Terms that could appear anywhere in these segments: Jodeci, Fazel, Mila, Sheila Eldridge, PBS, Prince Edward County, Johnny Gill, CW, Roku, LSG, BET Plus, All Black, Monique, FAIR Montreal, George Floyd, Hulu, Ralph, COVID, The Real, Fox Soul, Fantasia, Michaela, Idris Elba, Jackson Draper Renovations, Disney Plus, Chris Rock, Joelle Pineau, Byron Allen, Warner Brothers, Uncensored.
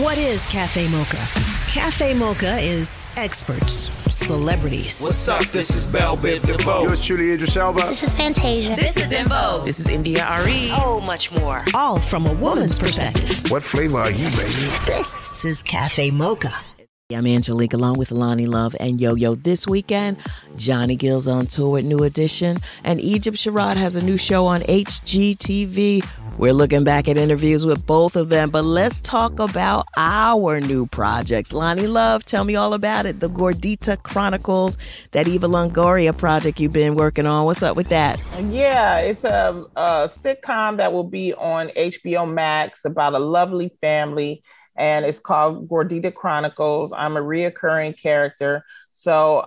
What is Cafe Mocha? Cafe Mocha is experts, celebrities. What's up? This is Bell Biv DeVoe. This is Julie Idris Elba. This is Fantasia. This is In Vogue. This is India.Arie. So much more. All from a woman's perspective. What flavor are you, baby? This is Cafe Mocha. I'm Angelique, along with Lonnie Love and Yo-Yo. This weekend, Johnny Gill's on tour at New Edition, and Egypt Sherrod has a new show on HGTV. We're looking back at interviews with both of them, but let's talk about our new projects. Lonnie Love, tell me all about it. The Gordita Chronicles, that Eva Longoria project you've been working on. What's up with that? Yeah, it's a sitcom that will be on HBO Max about a lovely family. And it's called Gordita Chronicles. I'm a reoccurring character. So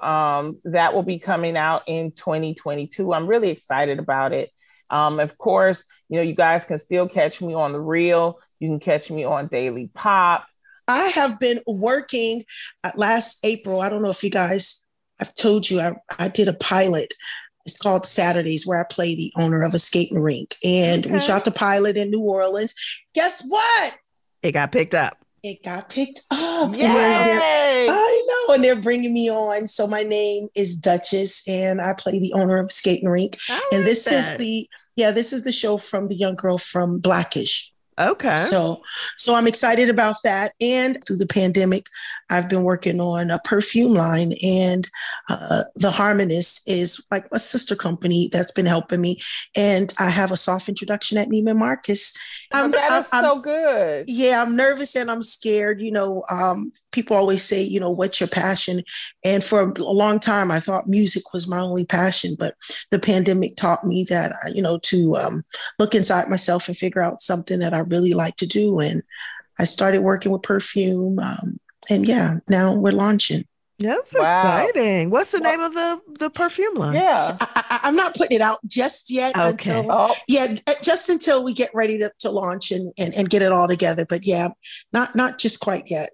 that will be coming out in 2022. I'm really excited about it. Of course, you know, you guys can still catch me on The Real. You can catch me on Daily Pop. I have been working last April. I don't know if you guys, I've told you, I did a pilot. It's called Saturdays, where I play the owner of a skating rink. And we shot the pilot in New Orleans. Guess what? It got picked up. It got picked up. Yay! I know. And they're bringing me on. So my name is Duchess, and I play the owner of Skating Rink. And this is the show from the young girl from Blackish. Okay. So I'm excited about that. And through the pandemic, I've been working on a perfume line, and The Harmonist is like a sister company that's been helping me. And I have a soft introduction at Neiman Marcus. That is so good. Yeah, I'm nervous and I'm scared. You know, people always say, you know, what's your passion? And for a long time, I thought music was my only passion. But the pandemic taught me that, you know, to look inside myself and figure out something that I really like to do. And I started working with perfume. And yeah, now we're launching. That's exciting. What's the name of the perfume line? Yeah, I'm not putting it out just yet. Okay. Until we get ready to launch and get it all together. But yeah, not just quite yet.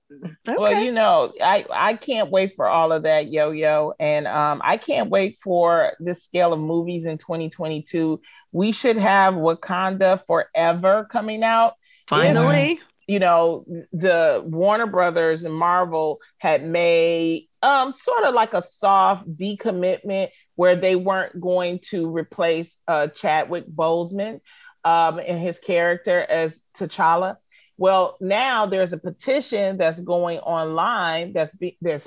Okay. Well, you know, I can't wait for all of that, Yo-Yo. And I can't wait for this scale of movies in 2022. We should have Wakanda Forever coming out. Finally. You know, the Warner Brothers and Marvel had made sort of like a soft decommitment where they weren't going to replace Chadwick Boseman and his character as T'Challa. Well, now there's a petition that's going online that's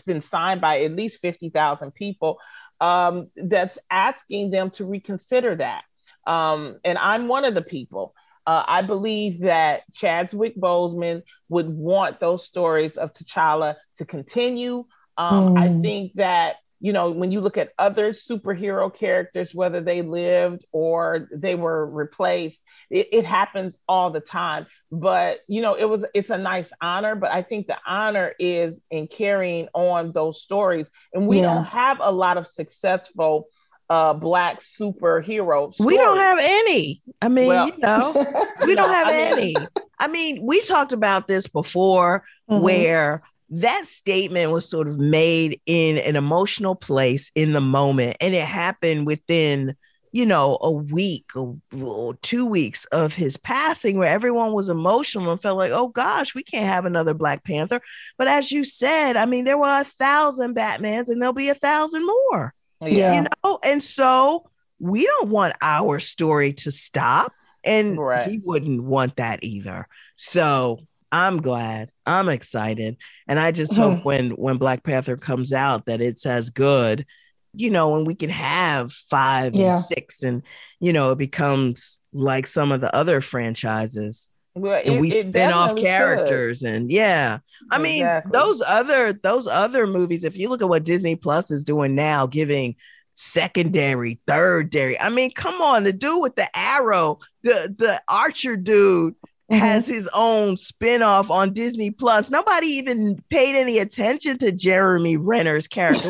been signed by at least 50,000 people that's asking them to reconsider that. And I'm one of the people. I believe that Chadwick Boseman would want those stories of T'Challa to continue. I think that, you know, when you look at other superhero characters, whether they lived or they were replaced, it happens all the time. But, you know, it's a nice honor. But I think the honor is in carrying on those stories. And we don't have a lot of successful Black superheroes. We don't have any. I mean, we don't have any. I mean, we talked about this before, where that statement was sort of made in an emotional place in the moment, and it happened within, you know, a week or 2 weeks of his passing, where everyone was emotional and felt like, oh gosh, we can't have another Black Panther. But as you said, I mean, there were 1,000 Batmans, and there'll be 1,000 more. Yeah. You know, and so we don't want our story to stop, and he wouldn't want that either. So I'm glad, I'm excited, and I just hope when Black Panther comes out that it's as good, you know, and we can have 5 and 6, and you know, it becomes like some of the other franchises. Well, and we spin off characters and I mean, those other movies, if you look at what Disney Plus is doing now, giving secondary, thirdary. I mean, come on, the dude with the arrow, the archer dude has his own spinoff on Disney Plus. Nobody even paid any attention to Jeremy Renner's character.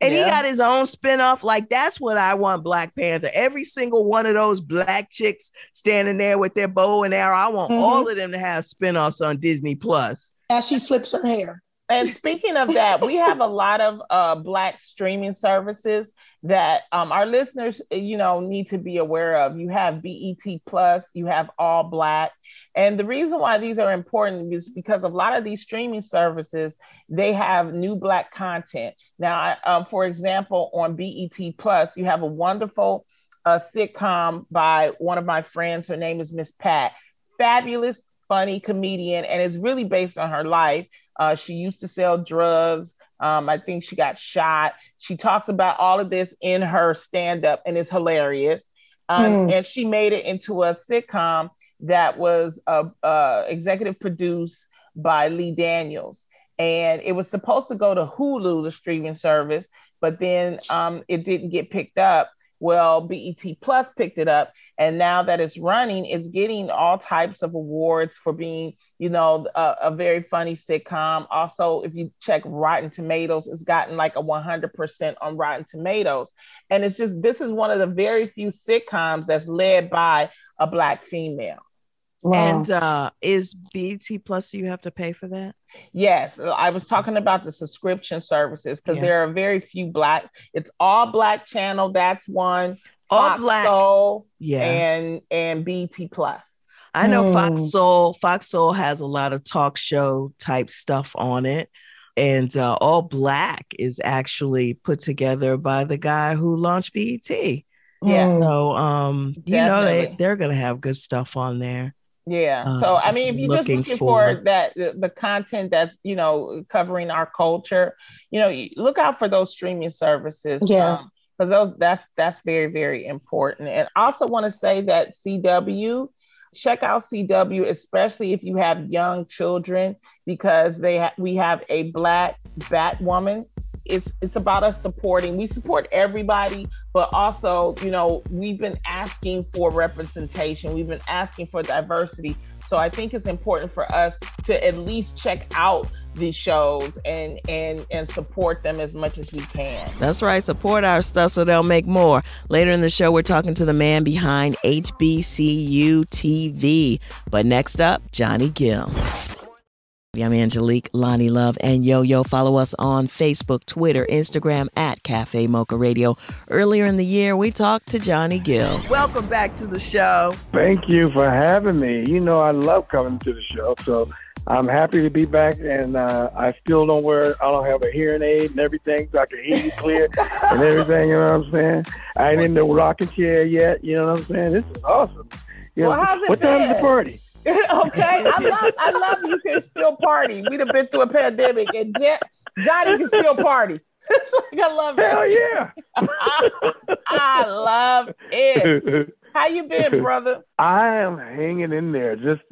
He got his own spinoff. Like, that's what I want Black Panther. Every single one of those black chicks standing there with their bow and arrow. I want all of them to have spinoffs on Disney Plus. As she flips her hair. And speaking of that, we have a lot of black streaming services that our listeners, you know, need to be aware of. You have BET Plus, you have All Black. And the reason why these are important is because a lot of these streaming services, they have new black content. Now, for example, on BET Plus, you have a wonderful sitcom by one of my friends. Her name is Miss Pat. Fabulous, funny comedian. And it's really based on her life. She used to sell drugs. I think she got shot. She talks about all of this in her stand-up, and it's hilarious. And she made it into a sitcom that was executive produced by Lee Daniels. And it was supposed to go to Hulu, the streaming service, but then it didn't get picked up. Well, BET Plus picked it up. And now that it's running, it's getting all types of awards for being, you know, a very funny sitcom. Also, if you check Rotten Tomatoes, it's gotten like a 100% on Rotten Tomatoes. And it's just, this is one of the very few sitcoms that's led by a black female. Wow. And is BET Plus, do you have to pay for that? Yes, I was talking about the subscription services because there are very few black. It's All Black channel. That's one. All Fox Black Soul, and BET Plus. I know Fox Soul. Fox Soul has a lot of talk show type stuff on it, and All Black is actually put together by the guy who launched BET. Yeah, so they're gonna have good stuff on there. Yeah. So, I mean, if you're just looking for that, the content that's, you know, covering our culture, you know, look out for those streaming services. Yeah. Because that's very, very important. And I also want to say that CW, check out CW, especially if you have young children, because we have a black Batwoman. It's about us supporting. We support everybody, but also, you know, we've been asking for representation. We've been asking for diversity. So I think it's important for us to at least check out these shows and support them as much as we can. That's right. Support our stuff so they'll make more. Later in the show, we're talking to the man behind HBCU TV. But next up, Johnny Gill. I'm Angelique, Lonnie Love, and Yo-Yo. Follow us on Facebook, Twitter, Instagram at Cafe Mocha Radio. Earlier in the year, we talked to Johnny Gill. Welcome back to the show. Thank you for having me. You know, I love coming to the show, so I'm happy to be back. And I still don't I don't have a hearing aid and everything, so I can hear you clear and everything, you know what I'm saying? I ain't in the rocking chair yet, you know what I'm saying? This is awesome. You know, well, how's it been? What time is the party? Okay, I love you can still party. We'd have been through a pandemic, and Johnny can still party. It's like, I love it. Hell yeah. I love it. How you been, brother? I am hanging in there. Just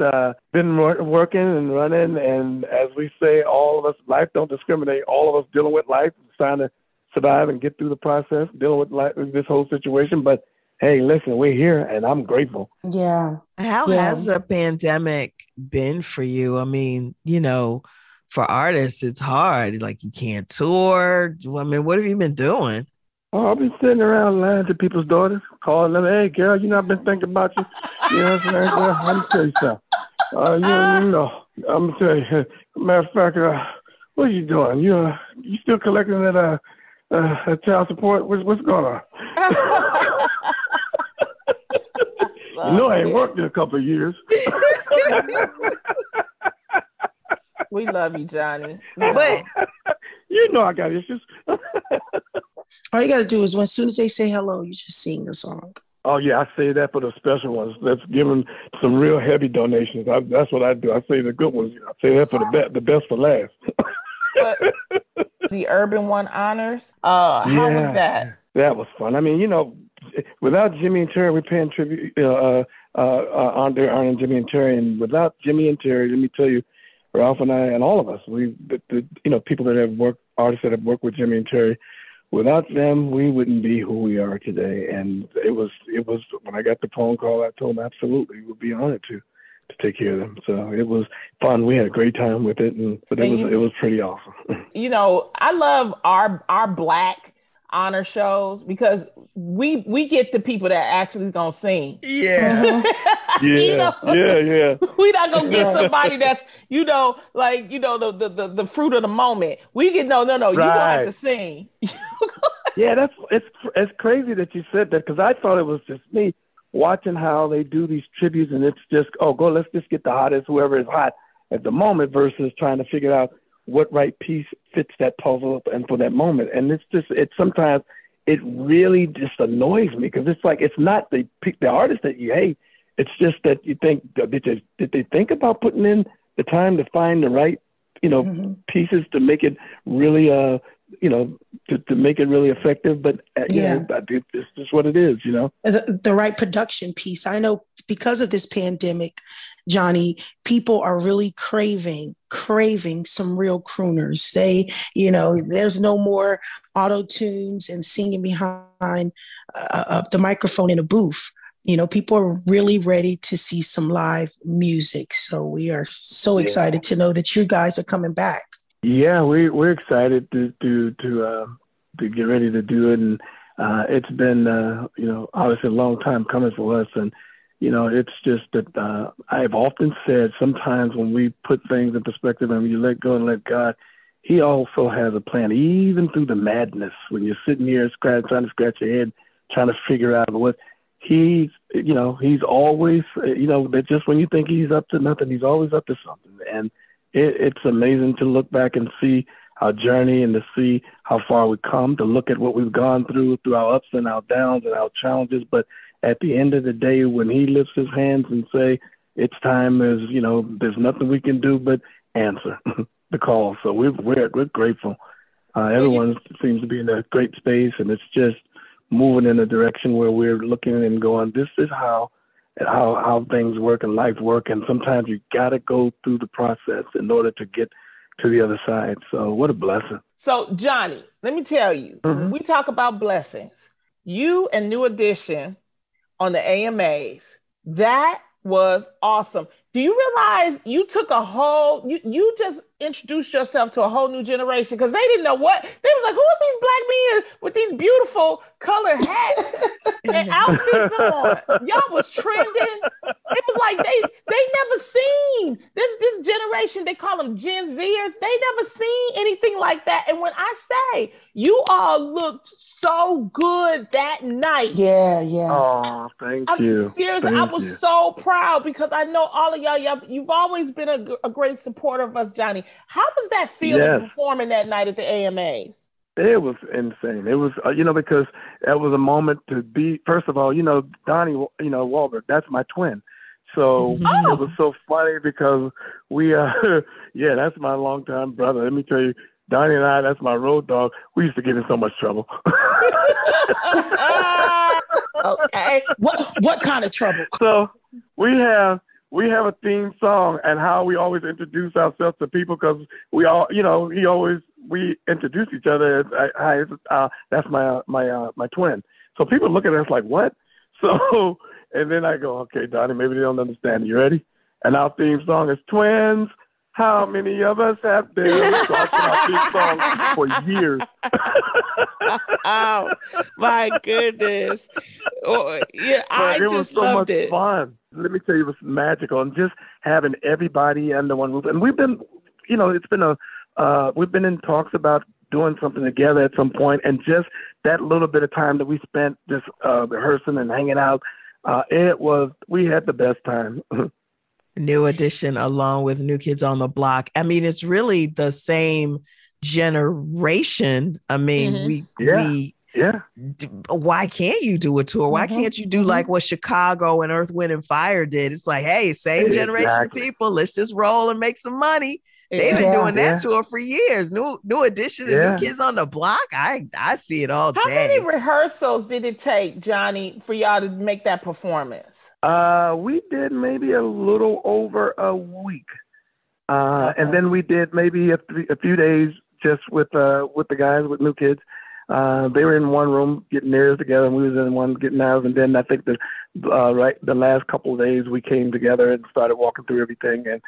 been working and running, and as we say, all of us, life don't discriminate. All of us dealing with life, trying to survive and get through the process, dealing with life, this whole situation, but hey, listen, we're here and I'm grateful. Yeah. How has the pandemic been for you? I mean, you know, for artists, it's hard. Like, you can't tour. I mean, what have you been doing? Oh, I've been sitting around lying to people's daughters, calling them, hey, girl, you know, I've been thinking about you. You know what I'm saying? Girl, I'm going to tell you something. You know, I'm going to tell you. Matter of fact, what are you doing? You still collecting that child support? What's going on? No, I ain't worked in a couple of years. We love you, Johnny. But you know I got issues. All you got to do is, as soon as they say hello, you just sing the song. Oh, yeah, I say that for the special ones. That's giving some real heavy donations. That's what I do. I say the good ones. I say that for the best for last. But the Urban One Honors, how was that? That was fun. I mean, you know, without Jimmy and Terry, we're paying tribute on their honoring Jimmy and Terry. And without Jimmy and Terry, let me tell you, Ralph and I and all of us, people that have worked, artists that have worked with Jimmy and Terry, without them, we wouldn't be who we are today. And it was when I got the phone call, I told them absolutely we would be honored to. to take care of them. So it was fun. We had a great time with it, it was pretty awesome. You know, I love our Black honor shows because we get the people that actually is gonna sing. Yeah. Yeah. You know? Yeah. We're not gonna get somebody that's, you know, like, you know, the fruit of the moment. We get no. Right. You gonna have to sing. Yeah, it's crazy that you said that, because I thought it was just me watching how they do these tributes, and it's just, let's just get the hottest, whoever is hot at the moment, versus trying to figure out what right piece fits that puzzle and for that moment. And sometimes it really just annoys me, because it's like, it's not the artist that you hate. It's just that you think, did they think about putting in the time to find the right, you know, mm-hmm. pieces to make it really, you know, to make it really effective, but it's just what it is, you know. The right production piece. I know because of this pandemic, Johnny, people are really craving some real crooners. They, you know, there's no more auto tunes and singing behind the microphone in a booth. You know, people are really ready to see some live music. So we are so excited to know that you guys are coming back. Yeah, we're excited to get ready to do it, and it's been you know, obviously a long time coming for us, and you know, it's just that I've often said sometimes when we put things in perspective and you let go and let God, He also has a plan, even through the madness when you're sitting here trying to scratch your head, trying to figure out what He's, you know, He's always, you know, that just when you think He's up to nothing, He's always up to something. And it's amazing to look back and see our journey and to see how far we've come, to look at what we've gone through our ups and our downs and our challenges. But at the end of the day, when He lifts His hands and say, it's time, is, you know, there's nothing we can do but answer the call. So we're grateful. Everyone seems to be in a great space, and it's just moving in a direction where we're looking and going, this is how things work and life work, and sometimes you got to go through the process in order to get to the other side. So what a blessing. So Johnny, let me tell you, mm-hmm. we talk about blessings. You and New Edition on the AMAs, that was awesome. Do you realize you took a whole, you just introduced yourself to a whole new generation, because they didn't know what, they was like, who is these Black men with these beautiful colored hats and outfits on? Y'all was trending. It was like they never seen this generation, they call them Gen Zers. They never seen anything like that. And when I say you all looked so good that night. Yeah. Oh, thank you. Seriously, I was so proud, because I know all of y'all, you've always been a great supporter of us, Johnny. How was that feeling performing that night at the AMAs? It was insane. It was, you know, because that was a moment to be, first of all, you know, Donnie, you know, Wahlberg, that's my twin. So it was so funny because we, that's my longtime brother. Let me tell you, Donnie and I, that's my road dog. We used to get in so much trouble. Okay. What kind of trouble? So we have a theme song, and how we always introduce ourselves to people, because we all, you know, we introduce each other as that's my twin. So people look at us like, what? So, and then I go, okay, Donnie, maybe they don't understand. You ready? And our theme song is Twins. How many of us have been watching our theme song for years? Oh, my goodness. Oh, yeah, it was so much fun. Let me tell you, it was magical. And just having everybody under one roof. And we've been, you know, it's been we've been in talks about doing something together at some point. And just that little bit of time that we spent just rehearsing and hanging out, we had the best time. New Edition, along with New Kids on the Block. I mean, it's really the same generation. I mean, why can't you do a tour? Why can't you do like what Chicago and Earth, Wind and Fire did? It's like, hey, same generation people. Let's just roll and make some money. They've been doing that tour for years. New Edition and New Kids on the Block. I see it all day. How many rehearsals did it take, Johnny, for y'all to make that performance? We did maybe a little over a week. And then we did maybe a few days just with the guys, with New Kids. They were in one room getting theirs together, and we was in one getting ours. And then I think the last couple of days we came together and started walking through everything, and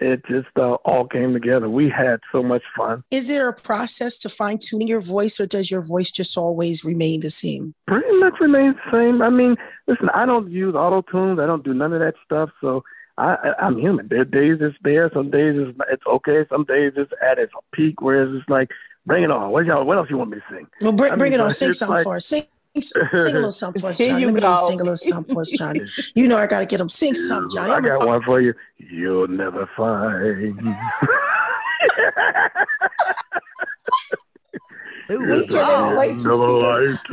it just all came together. We had so much fun. Is there a process to fine-tuning your voice, or does your voice just always remain the same? Pretty much remains the same. I mean, listen, I don't use auto-tunes. I don't do none of that stuff, so I'm human. There are days it's there. Some days it's okay. Some days it's at its peak, whereas it's like, bring it on. What else you want me to sing? Well, bring it on. Sing something for us. Sing a little something for us, Johnny. Let me sing a little something for us, Johnny. You know I got to get them. Sing something, Johnny. I got one for you. You'll never find. We can't wait to see it.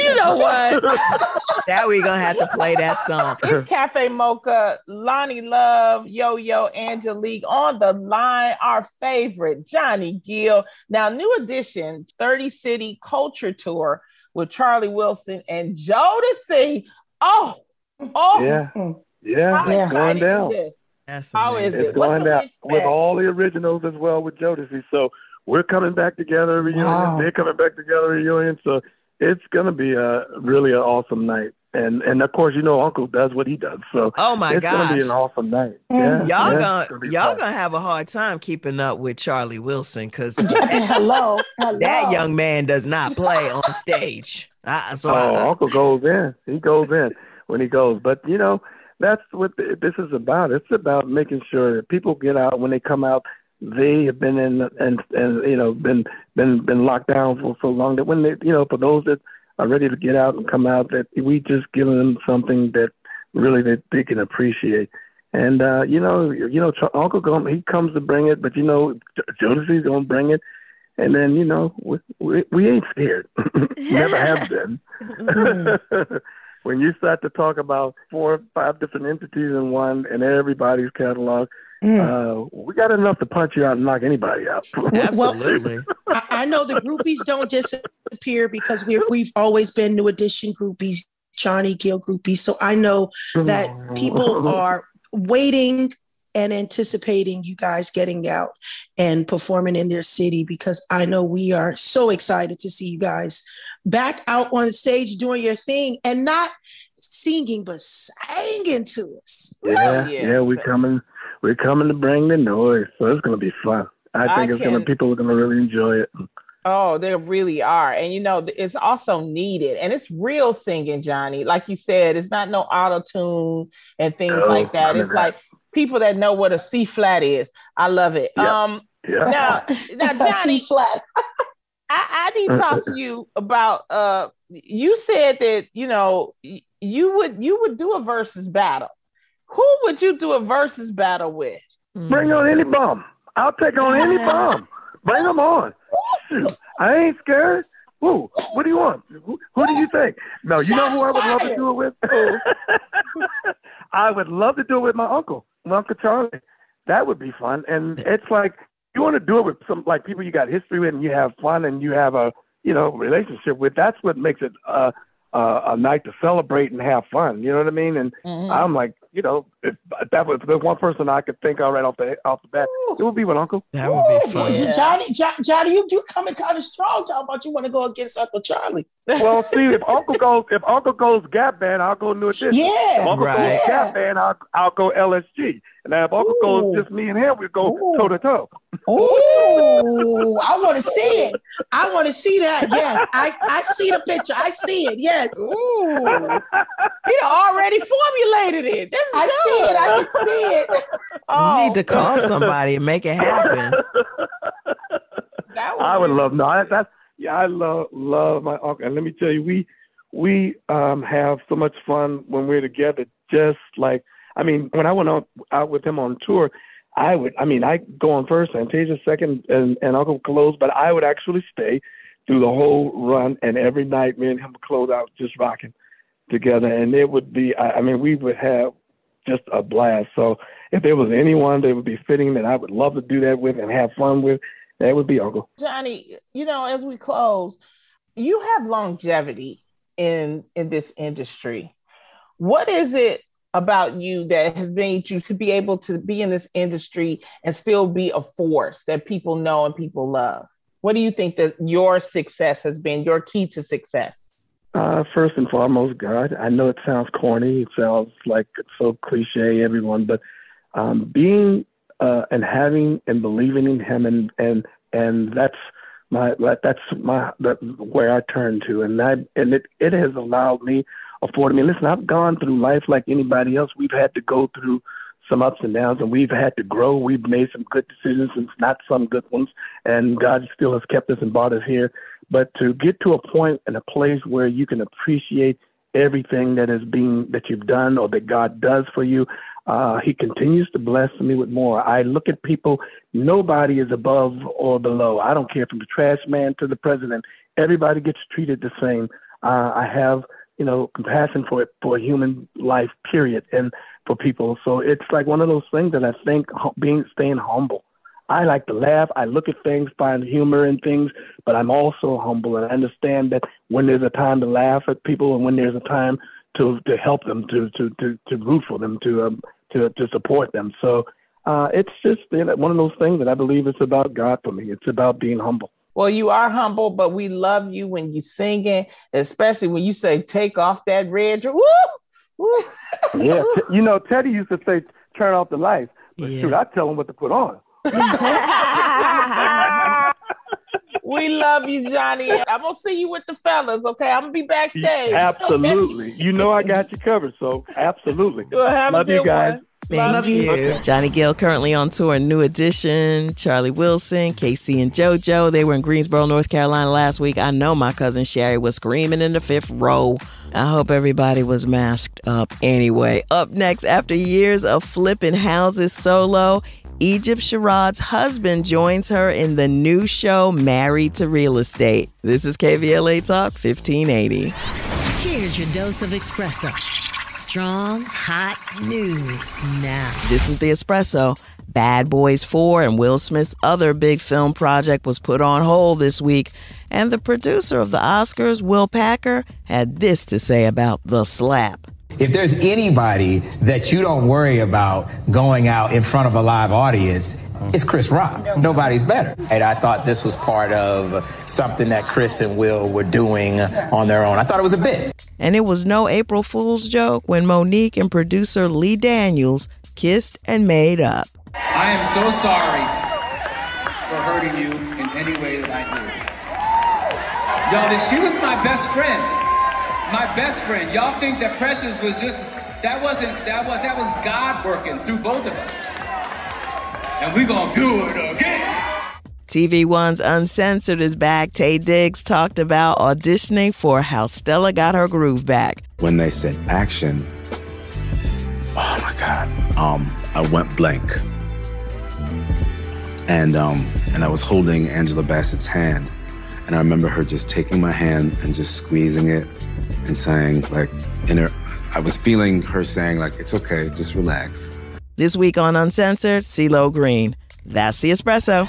You know what? Now we're going to have to play that song. It's Cafe Mocha, Lonnie Love, Yo-Yo, Angelique. On the line, our favorite, Johnny Gill. Now, New Edition 30-city culture tour with Charlie Wilson and Jodeci. Oh. Yeah. How it's going down. How is it? It's going down with all the originals as well with Jodeci. So we're coming back together, reunion. Wow. They're coming back together, reunion. So it's going to be really an awesome night. And of course, you know, Uncle does what he does. So it's going to be an awesome night. Mm. Yeah, y'all gonna have a hard time keeping up with Charlie Wilson because hello, that young man does not play on stage. Uncle goes in. He goes in when he goes. But you know, that's what this is about. It's about making sure that people get out when they come out. They have been in and you know been locked down for so long that when they for those that are ready to get out and come out, that we just give them something that really that they can appreciate. And Uncle Gump, he comes to bring it, but Jodeci's gonna bring it. And then we ain't scared. Never have been. When you start to talk about 4 or 5 different entities in one and everybody's catalog, we got enough to punch you out and knock anybody out. Absolutely. Well, I know the groupies don't disappear because we've always been New Edition groupies, Johnny Gill groupies. So I know that people are waiting and anticipating you guys getting out and performing in their city, because I know we are so excited to see you guys back out on stage doing your thing and not singing, but singing to us. Yeah, we're coming to bring the noise. So it's going to be fun. People are going to really enjoy it. Oh, they really are. And, it's also needed. And it's real singing, Johnny. Like you said, it's not no auto-tune and things like that. It's like people that know what a C flat is. I love it. Yep. Now Johnny, C-flat. I need to talk to you about, you said that, you would do a versus battle. Who would you do a versus battle with? Bring on any bum. I'll take on any bum. Bring them on. I ain't scared. Who? What do you want? Who do you think? No, you know who I would love to do it with? I would love to do it with my Uncle Charlie. That would be fun. And it's like, you want to do it with some like people you got history with and you have fun and you have a, relationship with. That's what makes it a night to celebrate and have fun. You know what I mean? And I'm like, if that was the one person I could think of right off the bat, it would be with Uncle. That would be fun. Yeah. Johnny, you coming kind of strong. Talking about you want to go against Uncle Charlie. Well, see, if Uncle goes Gap Band, I'll go New Edition. Yeah, if Uncle goes Gap Band, I'll go LSG. And now if Uncle goes just me and him, we go toe to toe. Ooh, I want to see it. I want to see that. Yes, I see the picture. I see it. Yes. Ooh, he already formulated it. That's good. I see it. I can see it. You need to call somebody and make it happen. I love my uncle. And let me tell you, we have so much fun when we're together. Just like, I mean, when I went out with him on tour, I go on first, Fantasia second, and Uncle close, but I would actually stay through the whole run, and every night me and him would close out just rocking together, and it would be, we would have just a blast. So if there was anyone that would be fitting that I would love to do that with and have fun with, that would be Uncle. Johnny, as we close, you have longevity in this industry. What is it about you that has made you to be able to be in this industry and still be a force that people know and people love? What do you think that your success has been, your key to success? First and foremost, God. I know it sounds corny. It sounds like it's so cliche, everyone, but being and having and believing in him, and that's where I turn to, and it has allowed me, afforded me. Listen, I've gone through life like anybody else. We've had to go through some ups and downs, and we've had to grow. We've made some good decisions and not some good ones, and God still has kept us and brought us here. But to get to a point and a place where you can appreciate everything that is being, that you've done or that God does for you, he continues to bless me with more. I look at people, nobody is above or below. I don't care, from the trash man to the president, everybody gets treated the same. I have, compassion for human life, period, and for people. So it's like one of those things that I think staying humble. I like to laugh. I look at things, find humor in things, but I'm also humble, and I understand that when there's a time to laugh at people and when there's a time to help them, to root for them, to support them. So it's just one of those things that I believe it's about God for me. It's about being humble. Well, you are humble, but we love you when you sing it, especially when you say, take off that red dress. Woo! Woo! Yeah. Teddy used to say, turn off the lights. But yeah. Shoot, I tell him what to put on. We love you, Johnny. I'm going to see you with the fellas, okay? I'm going to be backstage. Absolutely. I got you covered, so absolutely. Love you guys. Love you. Johnny Gill currently on tour in New Edition, Charlie Wilson, KC and JoJo. They were in Greensboro, North Carolina last week. I know my cousin Sherry was screaming in the fifth row. I hope everybody was masked up anyway. Up next, after years of flipping houses solo, Egypt Sherrod's husband joins her in the new show, Married to Real Estate. This is KVLA Talk 1580. Here's your dose of espresso. Strong, hot news now. This is The Espresso. Bad Boys 4 and Will Smith's other big film project was put on hold this week. And the producer of the Oscars, Will Packer, had this to say about the slap. If there's anybody that you don't worry about going out in front of a live audience, it's Chris Rock. Nobody's better. And I thought this was part of something that Chris and Will were doing on their own. I thought it was a bit. And it was no April Fool's joke when Monique and producer Lee Daniels kissed and made up. I am so sorry for hurting you in any way that I did. Y'all, she was my best friend. My best friend. Y'all think that Precious was just, that was God working through both of us. And we gonna do it again. TV One's Uncensored is back. Taye Diggs talked about auditioning for How Stella Got Her Groove Back. When they said action, oh my God, I went blank. And I was holding Angela Bassett's hand. And I remember her just taking my hand and just squeezing it and saying, like, in her, I was feeling her saying, like, it's okay, just relax. This week on Uncensored, CeeLo Green. That's The Espresso.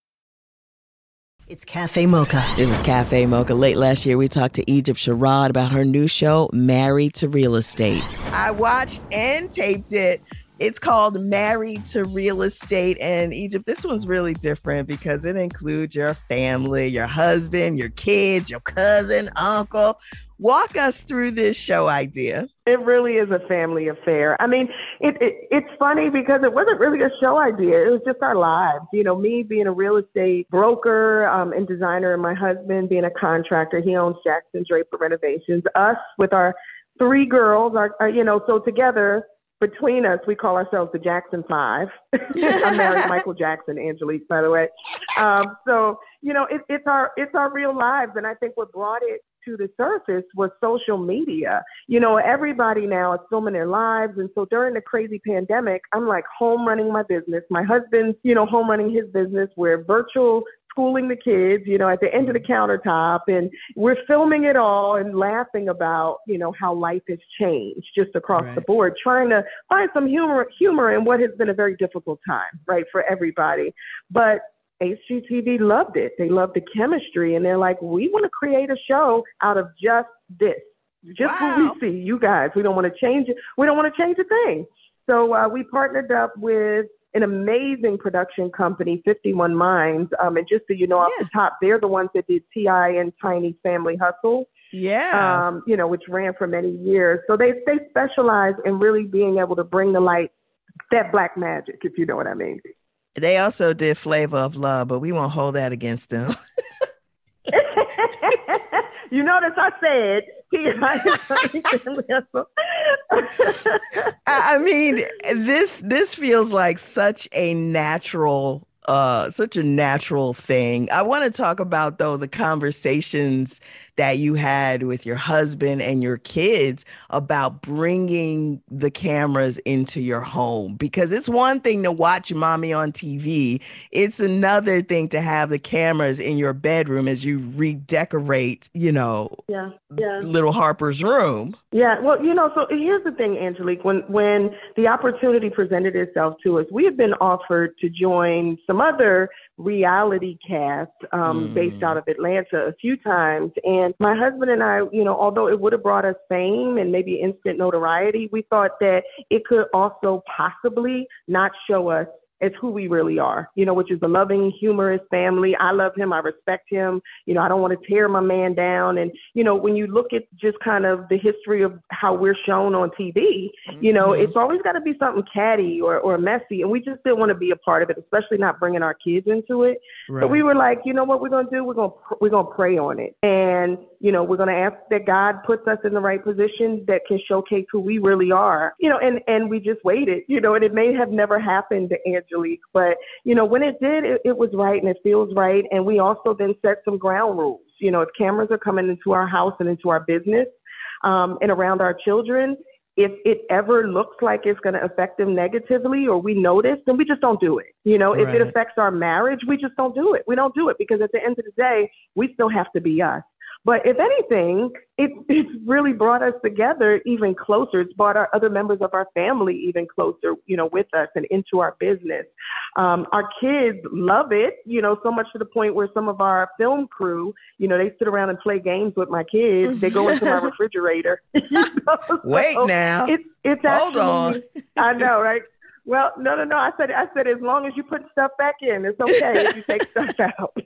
It's Cafe Mocha. This is Cafe Mocha. Late last year, we talked to Egypt Sherrod about her new show, Married to Real Estate. I watched and taped it. It's called Married to Real Estate. And Egypt, this one's really different because it includes your family, your husband, your kids, your cousin, uncle. Walk us through this show idea. It really is a family affair. I mean, it's funny because it wasn't really a show idea. It was just our lives. Me being a real estate broker and designer, and my husband being a contractor. He owns Jackson Draper Renovations. Us with our three girls, so together, between us, we call ourselves the Jackson Five. I married Michael Jackson, Angelique, by the way. It's our real lives. And I think what brought it to the surface was social media. Everybody now is filming their lives. And so during the crazy pandemic, I'm like home running my business. My husband's, home running his business. We're virtual schooling the kids, you know, at the end of the countertop, and we're filming it all and laughing about, you know, how life has changed just across the board, trying to find some humor in what has been a very difficult time, right, for everybody. But HGTV loved it. They loved the chemistry, and they're like, we want to create a show out of just this, just what we see, you guys. We don't want to change it. We don't want to change a thing. So we partnered up with an amazing production company, 51 Minds. And just so you know, off the top, they're the ones that did T.I. and Tiny Family Hustle. Yeah. You know, which ran for many years. So they specialize in really being able to bring to light that black magic, if you know what I mean. They also did Flavor of Love, but we won't hold that against them. You notice I said I mean, this feels like such a natural thing. I want to talk about, though, the conversations that you had with your husband and your kids about bringing the cameras into your home, because it's one thing to watch mommy on TV. It's another thing to have the cameras in your bedroom as you redecorate, you know, little Harper's room. Yeah. Well, you know, so here's the thing, Angelique, when the opportunity presented itself to us, we have been offered to join some other reality cast based out of Atlanta a few times. And my husband and I, you know, although it would have brought us fame and maybe instant notoriety, we thought that it could also possibly not show us as who we really are, you know, which is a loving, humorous family. I love him. I respect him. You know, I don't want to tear my man down. And, you know, when you look at just kind of the history of how we're shown on TV, you know, it's always got to be something catty or messy. And we just didn't want to be a part of it, especially not bringing our kids into it. Right. But we were like, you know what we're going to do? We're going to pray on it. And, you know, we're going to ask that God puts us in the right position that can showcase who we really are, you know, and we just waited, you know, and it may have never happened to answer. But, you know, when it did, it was right and it feels right. And we also then set some ground rules. You know, if cameras are coming into our house and into our business and around our children, if it ever looks like it's going to affect them negatively or we notice, then we just don't do it. You know, if it affects our marriage, we just don't do it. We don't do it because at the end of the day, we still have to be us. But if anything, it's really brought us together even closer. It's brought our other members of our family even closer, you know, with us and into our business. Our kids love it, you know, so much to the point where some of our film crew, you know, they sit around and play games with my kids. They go into my refrigerator. You know? Wait so now. It's actually, hold on. I know, right? Well, no. I said, as long as you put stuff back in, it's okay if you take stuff out.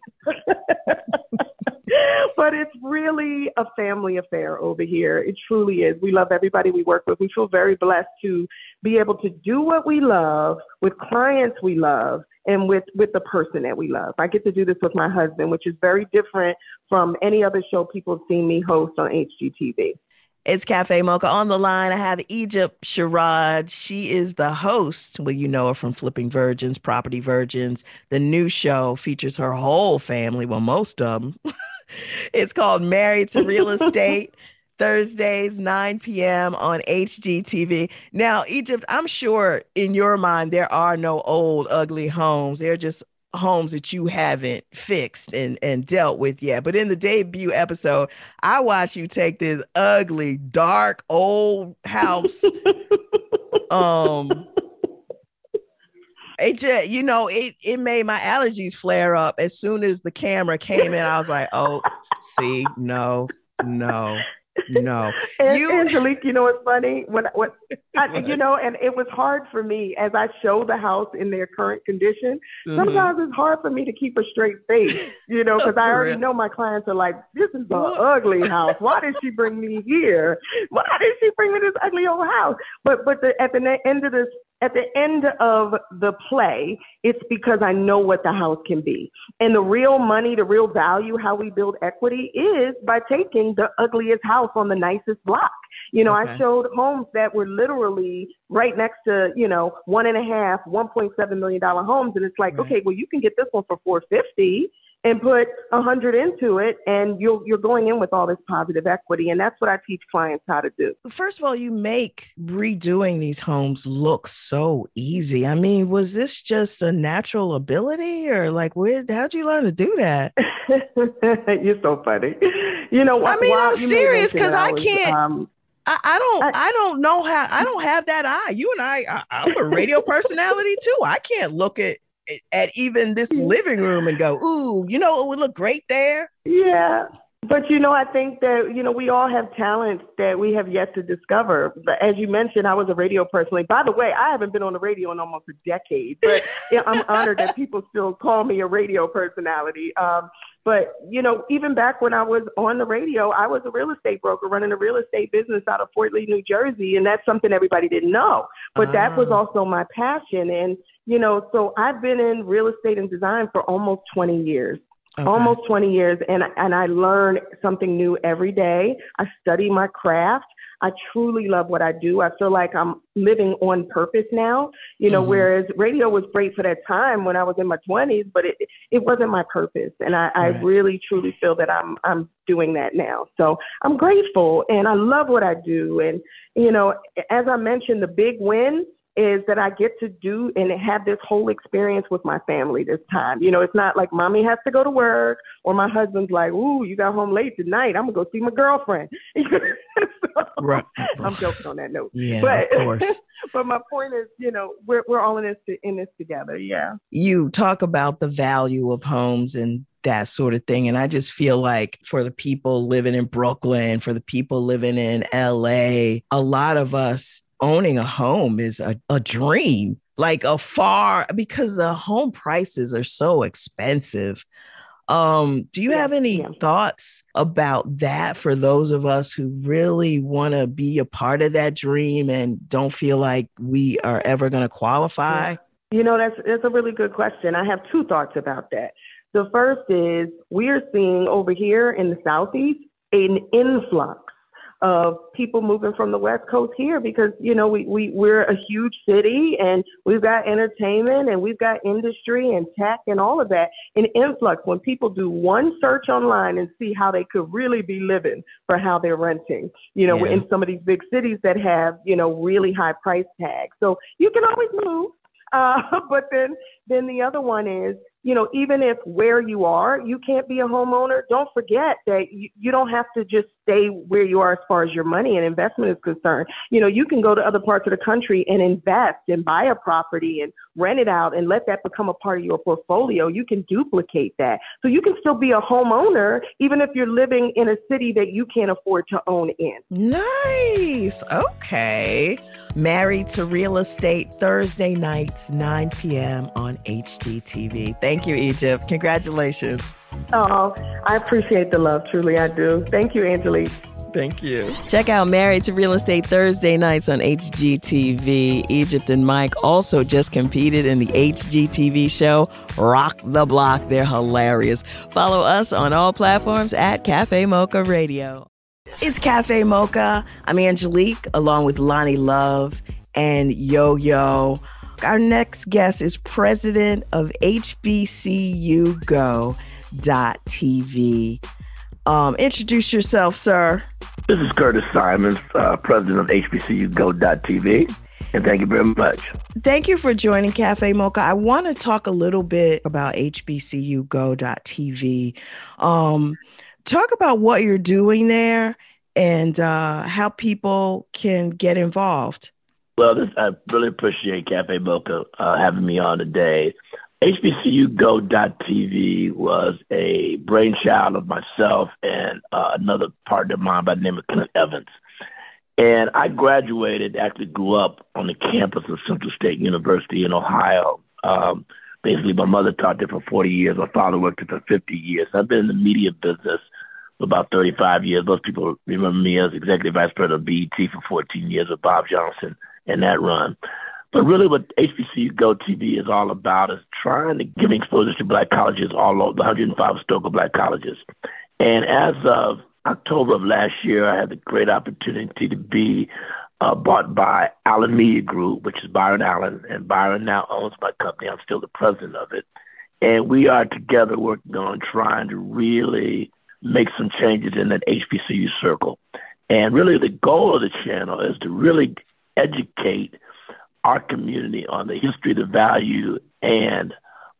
But it's really a family affair over here. It truly is. We love everybody we work with. We feel very blessed to be able to do what we love with clients we love and with the person that we love. I get to do this with my husband, which is very different from any other show people have seen me host on HGTV. It's Cafe Mocha on the line. I have Egypt Sherrod. She is the host. Well, you know her from Flipping Virgins, Property Virgins. The new show features her whole family. Well, most of them. It's called Married to Real Estate. Thursdays, 9 p.m. on HGTV. Now, Egypt, I'm sure in your mind, there are no old, ugly homes. They're just homes that you haven't fixed and dealt with yet. But in the debut episode, I watched you take this ugly, dark, old house. It just, you know, it made my allergies flare up. As soon as the camera came in, I was like, oh, see, no. Angelique, you know what's funny? You know, and it was hard for me as I show the house in their current condition. Sometimes it's hard for me to keep a straight face, you know, because I already know my clients are like, this is an ugly house. Why did she bring me here? Why did she bring me this ugly old house? At the end of the play, it's because I know what the house can be. And the real money, the real value, how we build equity is by taking the ugliest house on the nicest block. You know, I showed homes that were literally right next to, you know, $1.7 million homes. And it's like, okay, well, you can get this one for $450. and put 100 into it, and you're going in with all this positive equity. And that's what I teach clients how to do. First of all, you make redoing these homes look so easy. I mean, was this just a natural ability, or like, how'd you learn to do that? You're so funny. You know, I mean, I'm serious, because I can't. I don't have that eye. You and I'm a radio personality too. I can't look at even this living room and go, ooh, you know, it would look great there. Yeah. But, you know, I think that, you know, we all have talents that we have yet to discover. But as you mentioned, I was a radio personality. By the way, I haven't been on the radio in almost a decade, but I'm honored that people still call me a radio personality. But, you know, even back when I was on the radio, I was a real estate broker running a real estate business out of Fort Lee, New Jersey. And that's something everybody didn't know. But that was also my passion. And, you know, so I've been in real estate and design for almost 20 years. Okay. Almost 20 years. And I learn something new every day. I study my craft. I truly love what I do. I feel like I'm living on purpose now, you know, whereas radio was great for that time when I was in my 20s, but it wasn't my purpose. And I really, truly feel that I'm doing that now. So I'm grateful and I love what I do. And, you know, as I mentioned, the big win is that I get to do and have this whole experience with my family this time. You know, it's not like mommy has to go to work or my husband's like, ooh, you got home late tonight. I'm going to go see my girlfriend. So, right. I'm joking on that note. Yeah, but, of course. But my point is, you know, we're all in this together. Yeah. You talk about the value of homes and that sort of thing. And I just feel like for the people living in Brooklyn, for the people living in LA, a lot of us, owning a home is a dream, because the home prices are so expensive. Do you have any thoughts about that for those of us who really want to be a part of that dream and don't feel like we are ever going to qualify? Yeah. You know, that's a really good question. I have two thoughts about that. The first is we're seeing over here in the Southeast an influx of people moving from the West Coast here because, you know, we're a huge city and we've got entertainment and we've got industry and tech and all of that. An influx when people do one search online and see how they could really be living for how they're renting, you know, in some of these big cities that have, you know, really high price tags. So you can always move. But then the other one is, you know, even if where you are, you can't be a homeowner, don't forget that you don't have to just stay where you are as far as your money and investment is concerned. You know, you can go to other parts of the country and invest and buy a property and rent it out and let that become a part of your portfolio. You can duplicate that. So you can still be a homeowner, even if you're living in a city that you can't afford to own in. Nice. Okay. Married to Real Estate, Thursday nights, 9 p.m. on HGTV. Thank you, Egypt. Congratulations. Oh, I appreciate the love. Truly, I do. Thank you, Angelique. Thank you. Check out Married to Real Estate Thursday nights on HGTV. Egypt and Mike also just competed in the HGTV show Rock the Block. They're hilarious. Follow us on all platforms at Cafe Mocha Radio. It's Cafe Mocha. I'm Angelique, along with Lonnie Love and Yo-Yo. Our next guest is president of HBCUGo.tv. Introduce yourself, sir. This is Curtis Simons, president of HBCUGo.tv, and thank you very much. Thank you for joining Cafe Mocha. I want to talk a little bit about HBCUGo.tv. Talk about what you're doing there and how people can get involved. Well, I really appreciate Cafe Mocha having me on today. HBCUGo.tv was a brainchild of myself and another partner of mine by the name of Clint Evans. And I graduated, actually grew up on the campus of Central State University in Ohio. Basically, my mother taught there for 40 years. My father worked there for 50 years. I've been in the media business for about 35 years. Most people remember me as executive vice president of BET for 14 years with Bob Johnson and that run. But really what HBCUGo.tv is all about is trying to give exposure to black colleges all over, the 105 historical black colleges. And as of October of last year, I had the great opportunity to be bought by Allen Media Group, which is Byron Allen. And Byron now owns my company. I'm still the president of it. And we are together working on trying to really make some changes in that HBCU circle. And really the goal of the channel is to really educate our community on the history, the value, and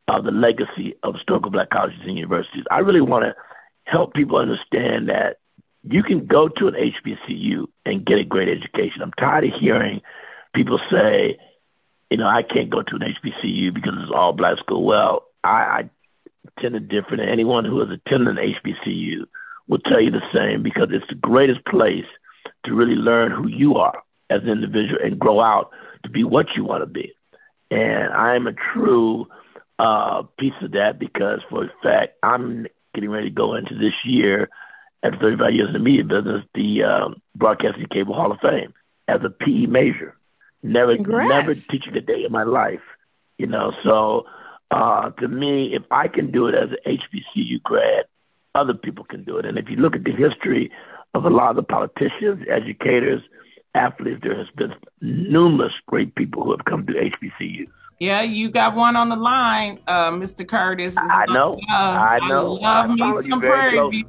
the legacy of historical Black colleges and universities. I really want to help people understand that you can go to an HBCU and get a great education. I'm tired of hearing people say, you know, I can't go to an HBCU because it's all Black school. Well, I attended different, and anyone who has attended an HBCU will tell you the same, because it's the greatest place to really learn who you are as an individual and grow out to be what you want to be. And I'm a true piece of that, because for a fact, I'm getting ready to go into this year, after 35 years in the media business, the Broadcasting Cable Hall of Fame as a PE major. Never teaching a day in my life, you know. So to me, if I can do it as an HBCU grad, other people can do it. And if you look at the history of a lot of the politicians, educators, athletes, there has been numerous great people who have come to HBCUs. Yeah, you got one on the line, Mr. Curtis. I know. I love me some Prairie View.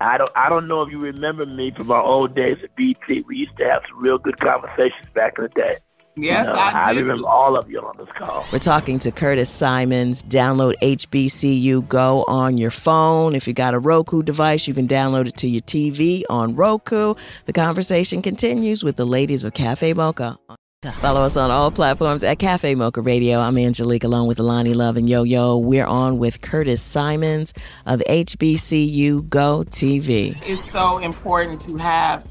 I don't know if you remember me from our old days at BT. We used to have some real good conversations back in the day. Yes, you know, I do. I remember all of you on this call. We're talking to Curtis Simons. Download HBCU Go on your phone. If you got a Roku device, you can download it to your TV on Roku. The conversation continues with the ladies of Cafe Mocha. Follow us on all platforms at Cafe Mocha Radio. I'm Angelique, along with Lonnie Love and Yo-Yo. We're on with Curtis Simons of HBCU Go TV. It's so important to have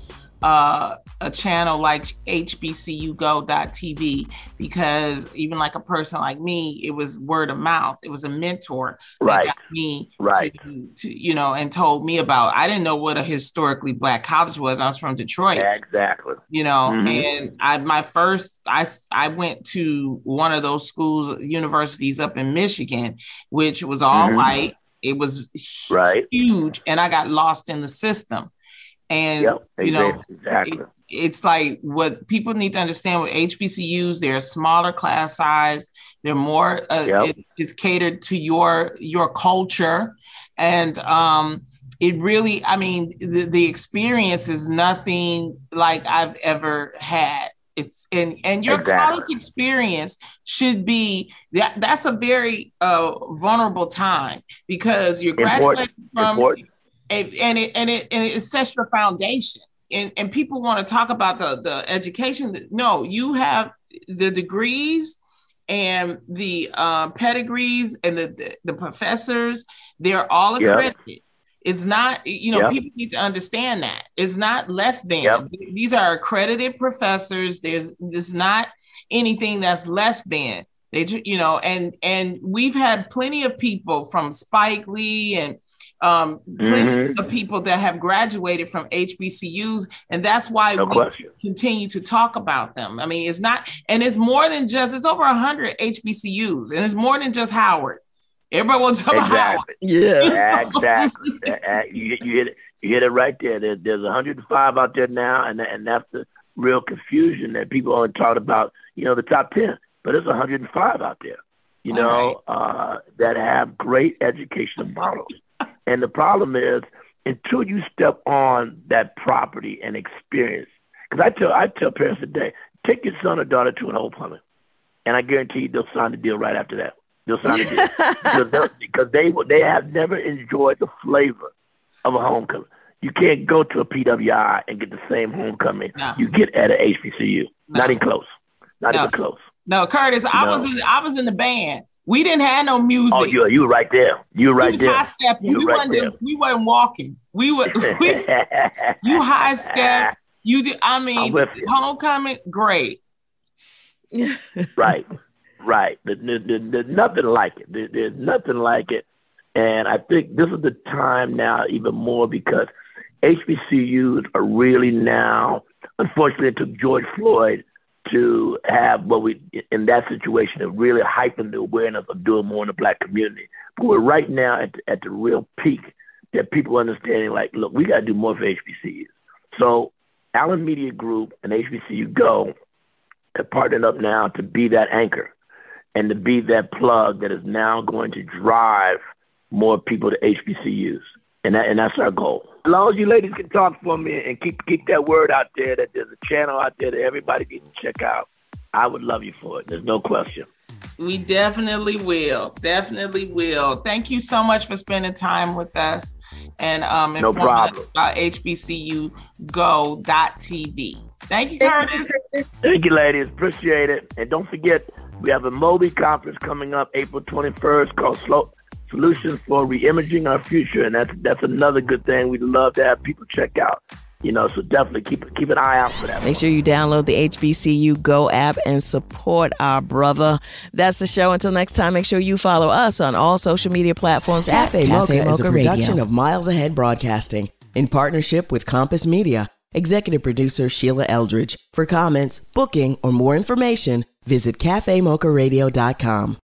a channel like HBCUGo.tv, because even like a person like me, it was word of mouth. It was a mentor that got me to, you know, and told me about. I didn't know what a historically Black college was. I was from Detroit. Exactly. You know, and I went to one of those schools, universities up in Michigan, which was all white. It was huge. And I got lost in the system. And, you know, it's like what people need to understand with HBCUs, they're a smaller class size. They're more, it's catered to your culture. And it really, I mean, the experience is nothing like I've ever had. It's and your college experience should be that's a very vulnerable time, because you're graduating from... And it sets your foundation. And people want to talk about the education. No, you have the degrees and the pedigrees and the professors. They're all accredited. It's not, you know, people need to understand that. It's not less than. These are accredited professors. There's not anything that's less than. They, you know, and we've had plenty of people from Spike Lee and plenty of people that have graduated from HBCUs, and that's why we continue to talk about them. I mean, it's not, and it's more than just, it's over 100 HBCUs, and it's more than just Howard. Everybody wants to talk about Howard. Yeah, exactly. You hit it right there. There's 105 out there now, and that's the real confusion that people are taught about, you know, the top 10, but it's 105 out there, you know, that have great educational models. And the problem is, until you step on that property and experience, because I tell parents today, take your son or daughter to an old plumber, and I guarantee you they'll sign the deal right after that. They'll sign the deal because they have never enjoyed the flavor of a homecoming. You can't go to a PWI and get the same homecoming you get at an HBCU. No. Not even close. Not even close. No, Curtis, I was in the band. We didn't have no music. Oh, you were right there. You were high stepping. We weren't walking. You high step. You did. I mean, homecoming, great. Right. There's nothing like it. There's nothing like it. And I think this is the time now, even more, because HBCUs are really now. Unfortunately, it took George Floyd to have what we, in that situation, of really heightened the awareness of doing more in the Black community. But we're right now at the real peak that people are understanding, like, look, we got to do more for HBCUs. So Allen Media Group and HBCU Go have partnered up now to be that anchor. and to be that plug that is now going to drive more people to HBCUs. And that's our goal. As long as you ladies can talk for me and keep that word out there that there's a channel out there that everybody needs to check out, I would love you for it. There's no question. We definitely will. Definitely will. Thank you so much for spending time with us and informing us about HBCUGo.tv. Thank you, Curtis. Thank you, ladies. Appreciate it. And don't forget, we have a Mobi conference coming up April 21st called Solutions for Reimaging Our Future, and that's another good thing we'd love to have people check out. You know, so definitely keep an eye out for that. Make sure you download the HBCU Go app and support our brother. That's the show. Until next time, make sure you follow us on all social media platforms at Cafe Mocha is a production of Miles Ahead Broadcasting in partnership with Compass Media. Executive producer Sheila Eldridge. For comments, booking, or more information, visit CafeMochaRadio.com.